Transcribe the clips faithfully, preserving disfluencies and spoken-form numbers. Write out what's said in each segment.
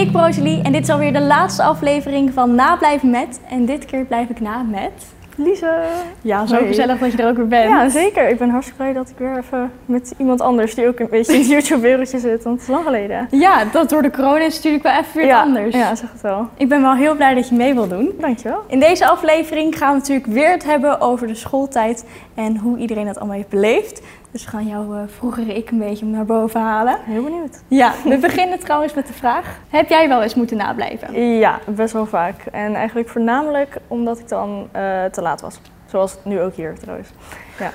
ik Rosalie en dit is alweer de laatste aflevering van Nablijven met. En dit keer blijf ik na met... Lise! Ja, zo gezellig dat je er ook weer bent. Ja, zeker. Ik ben hartstikke blij dat ik weer even met iemand anders die ook een beetje in het YouTube-wereldje zit, want het is lang geleden. Ja, dat door de corona is natuurlijk wel even weer ja, anders. Ja, zeg het wel. Ik ben wel heel blij dat je mee wil doen. Dankjewel. In deze aflevering gaan we natuurlijk weer het hebben over de schooltijd en hoe iedereen dat allemaal heeft beleefd. Dus we gaan jouw uh, vroegere ik een beetje naar boven halen. Heel benieuwd. Ja, we beginnen trouwens met de vraag. Heb jij wel eens moeten nablijven? Ja, best wel vaak. En eigenlijk voornamelijk omdat ik dan uh, te laat was. Zoals nu ook hier trouwens. Ja.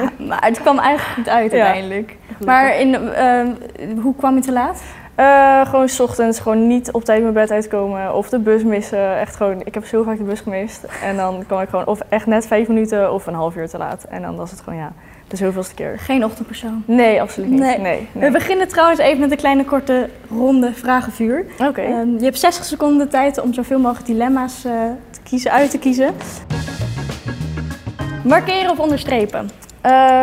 Ja, maar het kwam eigenlijk goed uit uiteindelijk. Ja, maar in, uh, hoe kwam je te laat? Uh, gewoon 's ochtends, gewoon niet op tijd mijn bed uitkomen of de bus missen. Echt gewoon, ik heb zo vaak de bus gemist. En dan kwam ik gewoon of echt net vijf minuten of een half uur te laat. En dan was het gewoon ja... de zoveelste keer. Geen ochtendpersoon? Nee, absoluut niet. Nee. Nee, nee. We beginnen trouwens even met een kleine korte ronde vragenvuur. Oké. Okay. Um, je hebt zestig seconden de tijd om zoveel mogelijk dilemma's uh, te kiezen, uit te kiezen. Markeren of onderstrepen?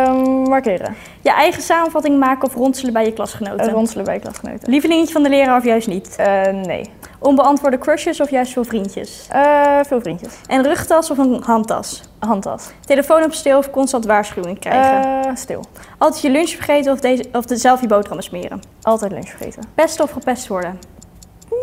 Um, markeren. Je eigen samenvatting maken of ronselen bij je klasgenoten? Uh, ronselen bij je klasgenoten. Lievelingetje van de leraar of juist niet? Uh, nee. Onbeantwoorde crushes of juist veel vriendjes? Uh, veel vriendjes. En rugtas of een handtas? Handtas. Telefoon op stil of constant waarschuwing krijgen? Uh, stil. Altijd je lunch vergeten of, deze, of de zelf je boterhammen smeren? Altijd lunch vergeten. Pesten of gepest worden? Mm,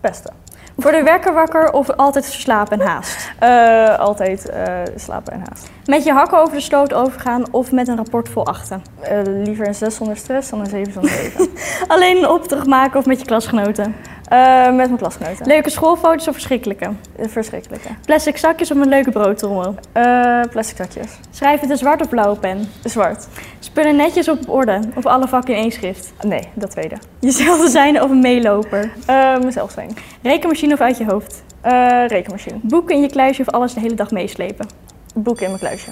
pesten. Voor de wekker wakker of altijd slapen en haast? Uh, altijd uh, slapen en haast. Met je hakken over de sloot overgaan of met een rapport vol achten? Uh, liever een zes zonder stress dan een zeven zonder leven. Alleen een opdracht maken of met je klasgenoten? Uh, met mijn klasgenoten. Leuke schoolfoto's of verschrikkelijke? Uh, verschrikkelijke. Plastic zakjes of een leuke broodtrommel? Uh, plastic zakjes. Schrijf het een zwart of blauwe pen? Zwart. Spullen netjes op orde of alle vakken in één schrift? Nee, dat tweede. Jezelf zijn of een meeloper? Uh, mezelf zijn. Rekenmachine of uit je hoofd? Uh, rekenmachine. Boeken in je kluisje of alles de hele dag meeslepen? Boeken in mijn kluisje.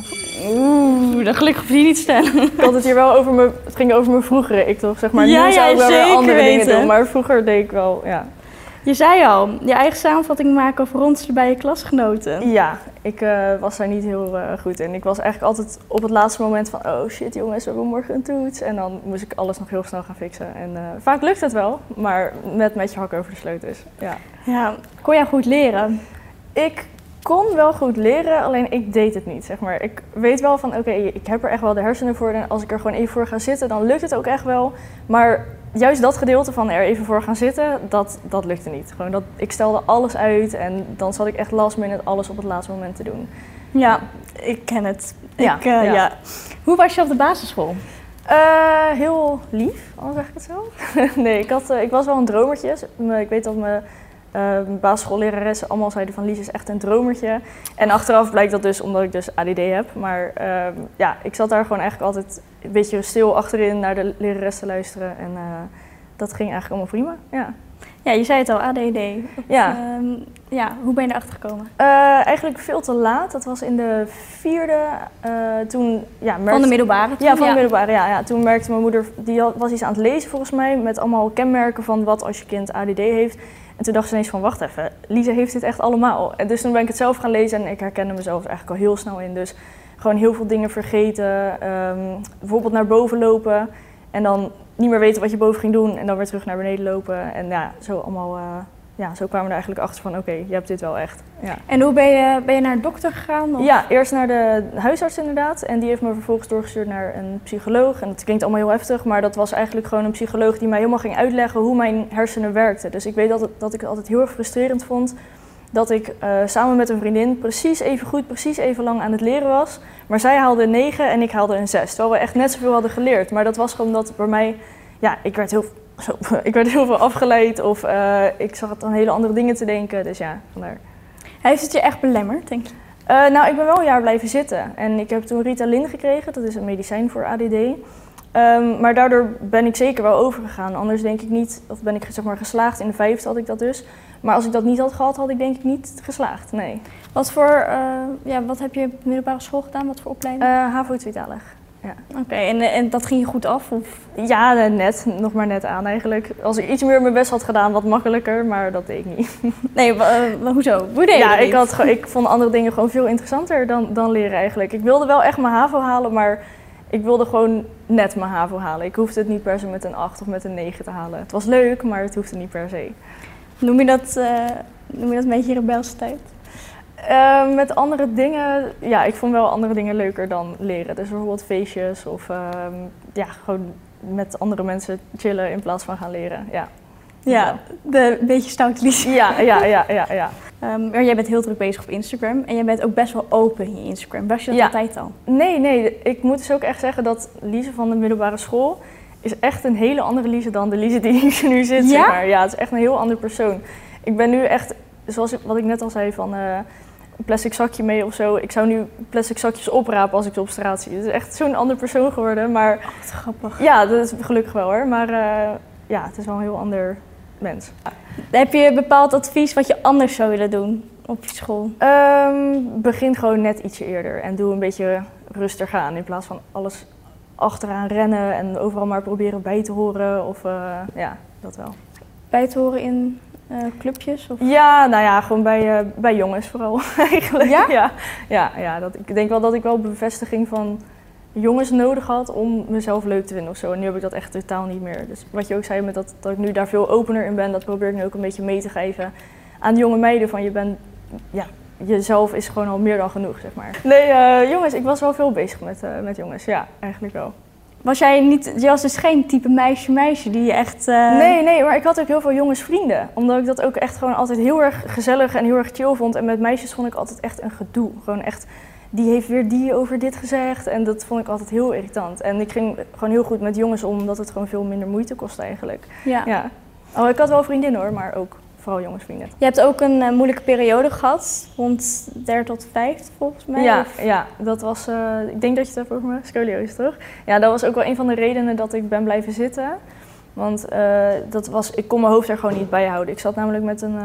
Oeh, dat gelukkig hoef je niet te stellen. Ik had het hier wel over mijn, het ging over mijn vroegere ik toch, zeg maar. Ja, nu zou ik wel weer andere weten. Dingen doen, maar vroeger deed ik wel, ja. Je zei al, je eigen samenvatting maken of ronselen bij je klasgenoten. Ja, ik uh, was daar niet heel uh, goed in. Ik was eigenlijk altijd op het laatste moment van, oh shit jongens, we hebben morgen een toets. En dan moest ik alles nog heel snel gaan fixen. En uh, vaak lukt het wel, maar met, met je hak over de sleut dus. Ja. Ja, kon jij goed leren? Ik... Ik kon wel goed leren, alleen ik deed het niet, zeg maar. Ik weet wel van, oké, okay, ik heb er echt wel de hersenen voor en als ik er gewoon even voor ga zitten, dan lukt het ook echt wel. Maar juist dat gedeelte van er even voor gaan zitten, dat, dat lukte niet. Gewoon dat, ik stelde alles uit en dan zat ik echt last minute alles op het laatste moment te doen. Ja, ik ken het. Ja, ik, uh, ja. Ja. Hoe was je op de basisschool? Uh, heel lief, anders zeg ik het zo. Nee, ik, had, uh, ik was wel een dromertje. Ik weet dat me... Uh, mijn basisschoolleraressen allemaal zeiden van Lies is echt een dromertje. En achteraf blijkt dat dus omdat ik dus A D D heb. Maar uh, ja, ik zat daar gewoon eigenlijk altijd een beetje stil achterin naar de lerares te luisteren. En uh, dat ging eigenlijk allemaal prima. Ja, ja je zei het al, A D D. Ja. Uh, ja, hoe ben je erachter gekomen? Uh, eigenlijk veel te laat. Dat was in de vierde. Uh, toen, ja, merkte... Van de middelbare? Toen? Ja, van ja. de middelbare. Ja, ja. Toen merkte mijn moeder, die was iets aan het lezen volgens mij. Met allemaal kenmerken van wat als je kind A D D heeft. En toen dacht ze ineens van, wacht even, Lise heeft dit echt allemaal. En dus toen ben ik het zelf gaan lezen en ik herkende mezelf eigenlijk al heel snel in. Dus gewoon heel veel dingen vergeten, um, bijvoorbeeld naar boven lopen en dan niet meer weten wat je boven ging doen en dan weer terug naar beneden lopen. En ja, zo allemaal, uh, ja, zo kwamen we er eigenlijk achter van, oké, okay, je hebt dit wel echt. Ja. En hoe ben je, ben je naar de dokter gegaan? Of? Ja, eerst naar de huisarts inderdaad. En die heeft me vervolgens doorgestuurd naar een psycholoog. En dat klinkt allemaal heel heftig, maar dat was eigenlijk gewoon een psycholoog die mij helemaal ging uitleggen hoe mijn hersenen werkten. Dus ik weet dat, het, dat ik het altijd heel erg frustrerend vond dat ik uh, samen met een vriendin precies even goed, precies even lang aan het leren was. Maar zij haalde een negen en ik haalde een zes. Terwijl we echt net zoveel hadden geleerd. Maar dat was gewoon dat bij mij, ja, ik werd heel... Zo, ik werd heel veel afgeleid of uh, ik zag het aan hele andere dingen te denken. Dus ja, vandaar. Heeft het je echt belemmerd, denk je? Uh, nou, ik ben wel een jaar blijven zitten. En ik heb toen Ritalin gekregen, dat is een medicijn voor A D D. Um, maar daardoor ben ik zeker wel overgegaan. Anders denk ik niet, of ben ik zeg maar geslaagd. In de vijfde had ik dat dus. Maar als ik dat niet had gehad, had ik denk ik niet geslaagd, nee. Wat voor, uh, ja, wat heb je op de middelbare school gedaan? Wat voor opleiding? Uh, H A V O tweetalig. Ja. Oké, okay, en, en dat ging je goed af? Of? Ja, net. Nog maar net aan eigenlijk. Als ik iets meer mijn best had gedaan, wat makkelijker, maar dat deed ik niet. Nee, maar, uh, maar hoezo? Hoe deed ja, je ik, had, ik vond andere dingen gewoon veel interessanter dan, dan leren eigenlijk. Ik wilde wel echt mijn H A V O halen, maar Ik wilde gewoon net mijn HAVO halen. Ik hoefde het niet per se met een acht of met een negen te halen. Het was leuk, maar het hoefde niet per se. Noem je dat, uh, noem je dat een beetje rebelse tijd? Uh, met andere dingen, ja, ik vond wel andere dingen leuker dan leren. Dus bijvoorbeeld feestjes of uh, ja, gewoon met andere mensen chillen in plaats van gaan leren. Ja, ja, de, een beetje stout lies. Ja, ja, ja, ja, ja. Um, jij bent heel druk bezig op Instagram en jij bent ook best wel open in je Instagram. Was je dat ja. altijd al? Nee, nee. Ik moet dus ook echt zeggen dat Lize van de middelbare school is echt een hele andere Lize dan de Lize die nu zit. Ja? Zeg maar. Ja, het is echt een heel andere persoon. Ik ben nu echt, zoals ik, wat ik net al zei, van uh, een plastic zakje mee of zo. Ik zou nu plastic zakjes oprapen als ik ze op straat zie. Het is echt zo'n ander persoon geworden. Maar, oh, wat grappig. Ja, dat is gelukkig wel hoor. Maar uh, ja, het is wel een heel ander mens. Heb je een bepaald advies wat je anders zou willen doen op je school? Um, begin gewoon net ietsje eerder en doe een beetje rustig aan in plaats van alles achteraan rennen en overal maar proberen bij te horen of uh, ja, dat wel. Bij te horen in uh, clubjes? Of? Ja, nou ja, gewoon bij, uh, bij jongens vooral eigenlijk. Ja? Ja, ja, ja dat, ik denk wel dat ik wel bevestiging van jongens nodig had om mezelf leuk te vinden of zo. En nu heb ik dat echt totaal niet meer. Dus wat je ook zei, met dat, dat ik nu daar veel opener in ben, dat probeer ik nu ook een beetje mee te geven aan jonge meiden. Van je bent, ja, jezelf is gewoon al meer dan genoeg, zeg maar. Nee, uh, jongens, ik was wel veel bezig met, uh, met jongens. Ja, eigenlijk wel. Was jij niet, je was dus geen type meisje-meisje die je echt... Uh... Nee, nee, maar ik had ook heel veel jongensvrienden. Omdat ik dat ook echt gewoon altijd heel erg gezellig en heel erg chill vond. En met meisjes vond ik altijd echt een gedoe. Gewoon echt... Die heeft weer die over dit gezegd en dat vond ik altijd heel irritant. En ik ging gewoon heel goed met jongens om, omdat het gewoon veel minder moeite kost eigenlijk. Ja. Ja. Oh, ik had wel vriendinnen hoor, maar ook vooral jongensvrienden. Je hebt ook een uh, moeilijke periode gehad, rond dertig tot vijftig volgens mij? Ja, of... ja dat was, uh, ik denk dat je het hebt over mijn scoliose toch? Ja, dat was ook wel een van de redenen dat ik ben blijven zitten. Want uh, dat was, ik kon mijn hoofd er gewoon niet bij houden. Ik zat namelijk met een uh,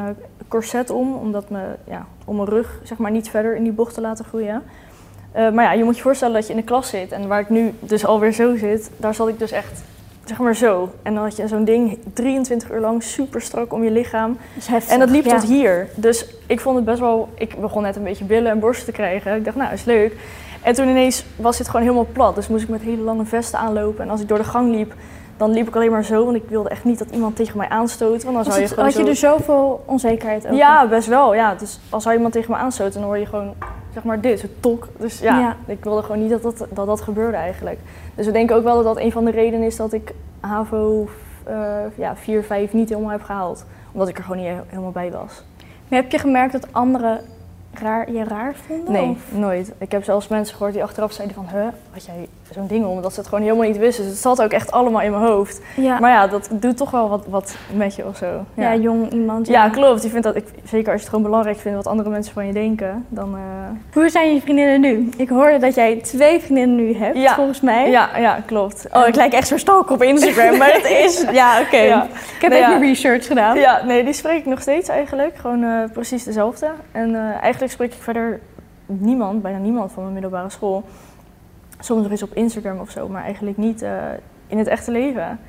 corset om, omdat me, ja, om mijn rug zeg maar, niet verder in die bocht te laten groeien. Uh, maar ja, je moet je voorstellen dat je in de klas zit en waar ik nu dus alweer zo zit, daar zat ik dus echt zeg maar zo. En dan had je zo'n ding drieëntwintig uur lang super strak om je lichaam. Dat is heftig, en dat liep ja. tot hier. Dus ik vond het best wel, ik begon net een beetje billen en borsten te krijgen. Ik dacht, nou, is leuk. En toen ineens was dit gewoon helemaal plat, dus moest ik met hele lange vesten aanlopen. En als ik door de gang liep, dan liep ik alleen maar zo, want ik wilde echt niet dat iemand tegen mij aanstoot. Want dan zou je het, had zo... je er zoveel onzekerheid over? Ja, best wel. Ja. Dus als zou iemand tegen me aanstoot, dan hoor je gewoon zeg maar dit, zo'n tok. Dus ja, ja, ik wilde gewoon niet dat dat, dat dat gebeurde eigenlijk. Dus we denken ook wel dat dat een van de redenen is dat ik HAVO uh, ja, vier, vijf niet helemaal heb gehaald. Omdat ik er gewoon niet he- helemaal bij was. Maar heb je gemerkt dat anderen raar, je raar vonden? Nee, of? Nooit. Ik heb zelfs mensen gehoord die achteraf zeiden van, huh, had jij zo'n ding om? Dat ze het gewoon helemaal niet wisten. Dus het zat ook echt allemaal in mijn hoofd. Ja. Maar ja, dat doet toch wel wat, wat met je of zo. Ja, ja jong iemand. Ja, ja klopt. Je vindt dat, ik, zeker als je het gewoon belangrijk vindt wat andere mensen van je denken, dan... Uh... Hoe zijn je vriendinnen nu? Ik hoorde dat jij twee vriendinnen nu hebt, ja. volgens mij. Ja, ja, klopt. Oh, ik lijk echt zo'n stalker op Instagram, maar dat is... Ja, oké. Okay. Ja. Ik heb nee, even ja. research gedaan. Ja, nee, die spreek ik nog steeds eigenlijk. Gewoon uh, precies dezelfde. En uh, eigenlijk spreek ik verder niemand, bijna niemand van mijn middelbare school. Soms nog eens op Instagram of zo, maar eigenlijk niet uh, in het echte leven.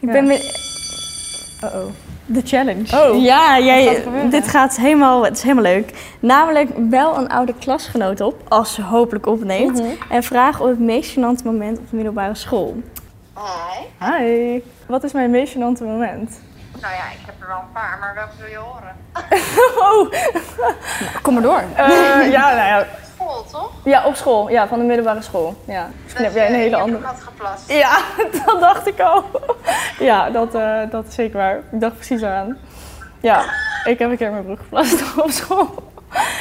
Ik ja. ben met... Uh-oh. De challenge. Oh. Ja, jij, gaat dit gaat helemaal, het is helemaal leuk. Namelijk, bel een oude klasgenoot op, als ze hopelijk opneemt. Mm-hmm. En vraag op het meest gênante moment op de middelbare school. Hi. Hi. Wat is mijn meest gênante moment? Nou ja, ik heb er wel een paar, maar welke wil je horen? Oh. Nou, kom maar door. Uh, ja, nou ja. School, toch? Ja, op school. Ja, van de middelbare school. Ja. Dus heb jij een hele andere... kat geplast. Ja, dat dacht ik al. Ja, dat, uh, dat is zeker waar. Ik dacht precies aan. Ja, ik heb een keer mijn broek geplast op school.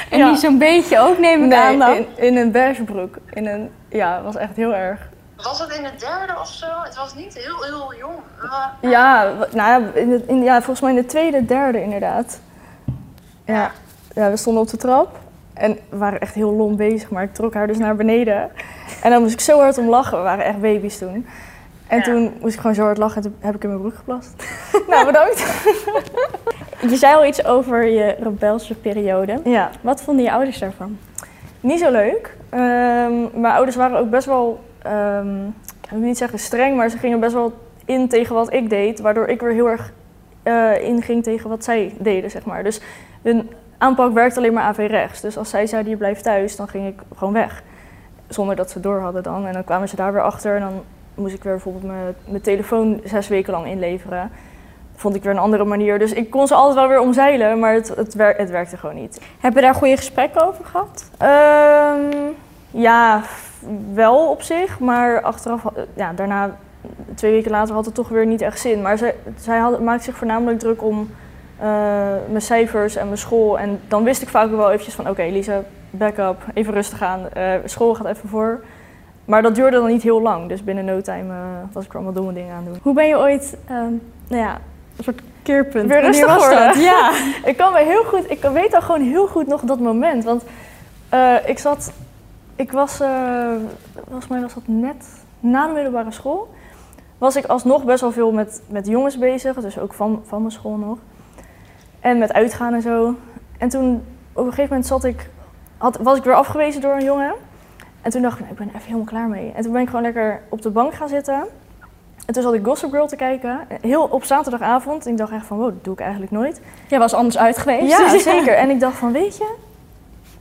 En ja. die zo'n beetje ook, neem ik nee, aan dan? In, in een beige broek. In een, ja, dat was echt heel erg. Was het in het derde of zo? Het was niet heel, heel jong. Uh, ja, nou, in de, in, ja, volgens mij in de tweede, derde inderdaad. Ja. Ja, we stonden op de trap. En we waren echt heel lomp bezig, maar ik trok haar dus naar beneden. En dan moest ik zo hard om lachen. We waren echt baby's toen. En ja. toen moest ik gewoon zo hard lachen en toen heb ik in mijn broek geplast. Nou, bedankt. Je zei al iets over je rebelse periode. Ja. Wat vonden je ouders daarvan? Niet zo leuk. Um, mijn ouders waren ook best wel, um, ik wil niet zeggen streng, maar ze gingen best wel in tegen wat ik deed. Waardoor ik weer heel erg uh, inging tegen wat zij deden, zeg maar. Dus hun aanpak werkt alleen maar averechts. Dus als zij zei, je blijft thuis, dan ging ik gewoon weg. Zonder dat ze door hadden dan. En dan kwamen ze daar weer achter en dan moest ik weer bijvoorbeeld mijn, mijn telefoon zes weken lang inleveren. Vond ik weer een andere manier. Dus ik kon ze altijd wel weer omzeilen, maar het, het, werk, het werkte gewoon niet. Hebben we daar goede gesprekken over gehad? Um, ja, wel op zich. Maar achteraf, ja, daarna, twee weken later, had het toch weer niet echt zin. Maar zij, zij had, maakte zich voornamelijk druk om uh, mijn cijfers en mijn school. En dan wist ik vaak wel eventjes van, oké, okay, Lisa, back up, even rustig aan. Uh, school gaat even voor. Maar dat duurde dan niet heel lang. Dus binnen no time uh, was ik er allemaal domme dingen aan doen. Hoe ben je ooit, um, nou ja... een soort keerpunt. Weer rustig worden. Ja. ik, kan me heel goed, ik weet al gewoon heel goed nog dat moment. Want uh, ik zat... Ik was... Uh, volgens mij was dat net na de middelbare school. Was ik alsnog best wel veel met, met jongens bezig. Dus ook van, van mijn school nog. En met uitgaan en zo. En toen op een gegeven moment zat ik, had, was ik weer afgewezen door een jongen. En toen dacht ik, nou, ik ben er even helemaal klaar mee. En toen ben ik gewoon lekker op de bank gaan zitten. En toen zat ik Gossip Girl te kijken, heel op zaterdagavond. En ik dacht echt van, wow, dat doe ik eigenlijk nooit. Jij was anders uit geweest. Ja, zeker. En ik dacht van, weet je,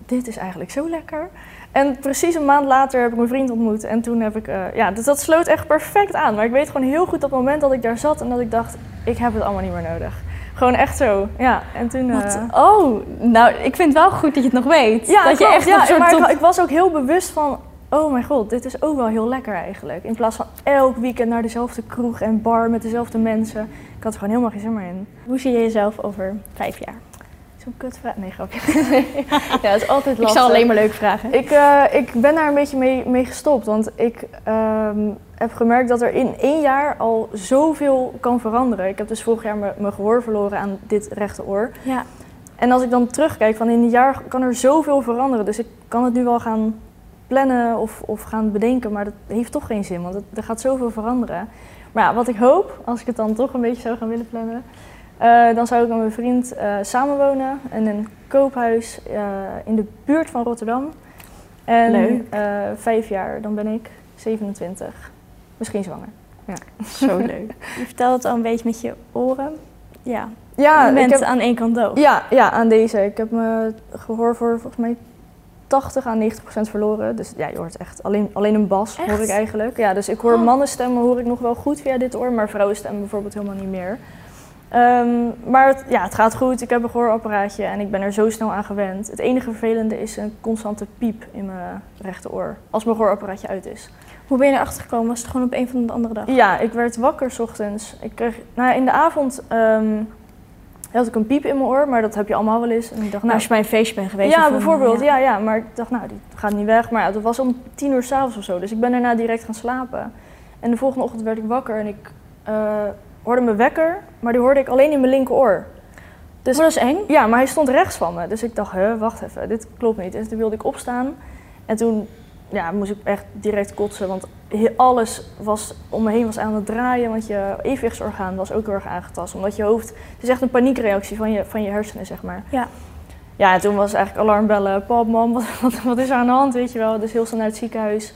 dit is eigenlijk zo lekker. En precies een maand later heb ik mijn vriend ontmoet. En toen heb ik, uh, ja, dus dat sloot echt perfect aan. Maar ik weet gewoon heel goed dat moment dat ik daar zat en dat ik dacht, ik heb het allemaal niet meer nodig. Gewoon echt zo, ja. En toen... Uh... Wat? Oh, nou, ik vind het wel goed dat je het nog weet. Ja, dat je echt ja, ja maar tot... ik, ik was ook heel bewust van... Oh mijn god, dit is ook wel heel lekker eigenlijk. In plaats van elk weekend naar dezelfde kroeg en bar met dezelfde mensen. Ik had er gewoon helemaal geen zin meer in. Hoe zie je jezelf over vijf jaar? Zo'n kutvraag. Nee, grapje. Ja, dat is altijd lastig. Ik zal alleen maar leuk vragen. Ik, uh, ik ben daar een beetje mee, mee gestopt. Want ik uh, heb gemerkt dat er in één jaar al zoveel kan veranderen. Ik heb dus vorig jaar mijn gehoor verloren aan dit rechteroor. Ja. En als ik dan terugkijk, van in een jaar kan er zoveel veranderen. Dus ik kan het nu wel gaan... plannen of, of gaan bedenken, maar dat heeft toch geen zin, want het, er gaat zoveel veranderen. Maar ja, wat ik hoop, als ik het dan toch een beetje zou gaan willen plannen, uh, dan zou ik met mijn vriend uh, samenwonen in een koophuis uh, in de buurt van Rotterdam. En leuk. Uh, vijf jaar, dan ben ik zevenentwintig. Misschien zwanger. Ja. Zo leuk. Je vertelt het al een beetje met je oren. Ja, ja je bent ik heb, aan één kant doof. Ja, ja, aan deze. Ik heb mijn gehoor voor volgens mij tachtig à negentig procent verloren. Dus ja, je hoort echt alleen, alleen een bas, echt? Hoor ik eigenlijk. Ja, dus ik hoor mannenstemmen hoor ik nog wel goed via dit oor, maar vrouwenstemmen bijvoorbeeld helemaal niet meer. Um, maar het, ja, het gaat goed. Ik heb een gehoorapparaatje en ik ben er zo snel aan gewend. Het enige vervelende is een constante piep in mijn rechteroor als mijn gehoorapparaatje uit is. Hoe ben je erachter gekomen? Was het gewoon op een van de andere dagen? Ja, ik werd wakker 's ochtends. Ik kreeg, nou, in de avond... Um, had ik een piep in mijn oor, maar dat heb je allemaal wel eens. En ik dacht, nou, nou, als je bij een feestje bent geweest. Ja, bijvoorbeeld. Ja. Ja, ja, maar ik dacht, nou, die gaat niet weg. Maar ja, dat was om tien uur 's avonds of zo. Dus ik ben daarna direct gaan slapen. En de volgende ochtend werd ik wakker en ik uh, hoorde mijn wekker, maar die hoorde ik alleen in mijn linkeroor. Dus, maar dat is eng. Ja, maar hij stond rechts van me. Dus ik dacht, huh, wacht even, dit klopt niet. En toen wilde ik opstaan. En toen ja, moest ik echt direct kotsen, want alles was om me heen was aan het draaien, want je evenwichtsorgaan was ook heel erg aangetast. Omdat je hoofd, het is echt een paniekreactie van je, van je hersenen, zeg maar. Ja. Ja, en toen was het eigenlijk alarmbellen, pap, mam, wat, wat, wat is er aan de hand, weet je wel. Dus heel snel naar het ziekenhuis,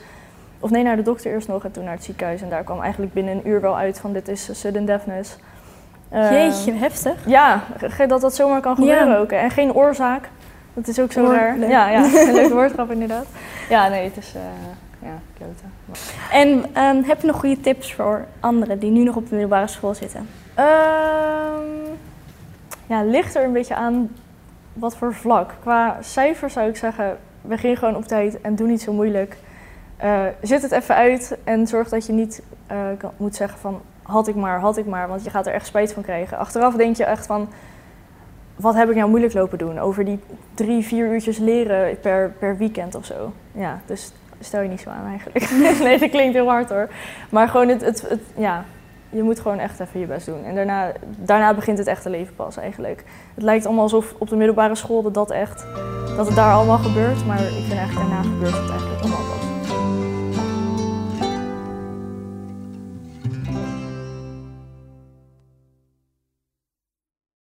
of nee, naar de dokter eerst nog en toen naar het ziekenhuis. En daar kwam eigenlijk binnen een uur wel uit van dit is sudden deafness. Uh, Jeetje, heftig. Ja, dat dat zomaar kan gebeuren ja. Ook. En geen oorzaak, dat is ook zo Oor, raar. Leuk. Ja, ja, een leuke woordgrap inderdaad. Ja, nee, het is... Uh, Ja, kloten. En um, heb je nog goede tips voor anderen die nu nog op de middelbare school zitten? Um, ja, ligt er een beetje aan wat voor vlak. Qua cijfers zou ik zeggen, begin gewoon op tijd en doe niet zo moeilijk. Uh, zit het even uit en zorg dat je niet uh, kan, moet zeggen van had ik maar, had ik maar, want je gaat er echt spijt van krijgen. Achteraf denk je echt van, wat heb ik nou moeilijk lopen doen? Over die drie, vier uurtjes leren per, per weekend of zo. Ja, dus... Stel je niet zo aan eigenlijk. Nee, dat klinkt heel hard hoor. Maar gewoon, het, het, het, ja, je moet gewoon echt even je best doen. En daarna, daarna begint het echte leven pas eigenlijk. Het lijkt allemaal alsof op de middelbare school dat dat echt, dat het daar allemaal gebeurt. Maar ik vind eigenlijk daarna gebeurt het.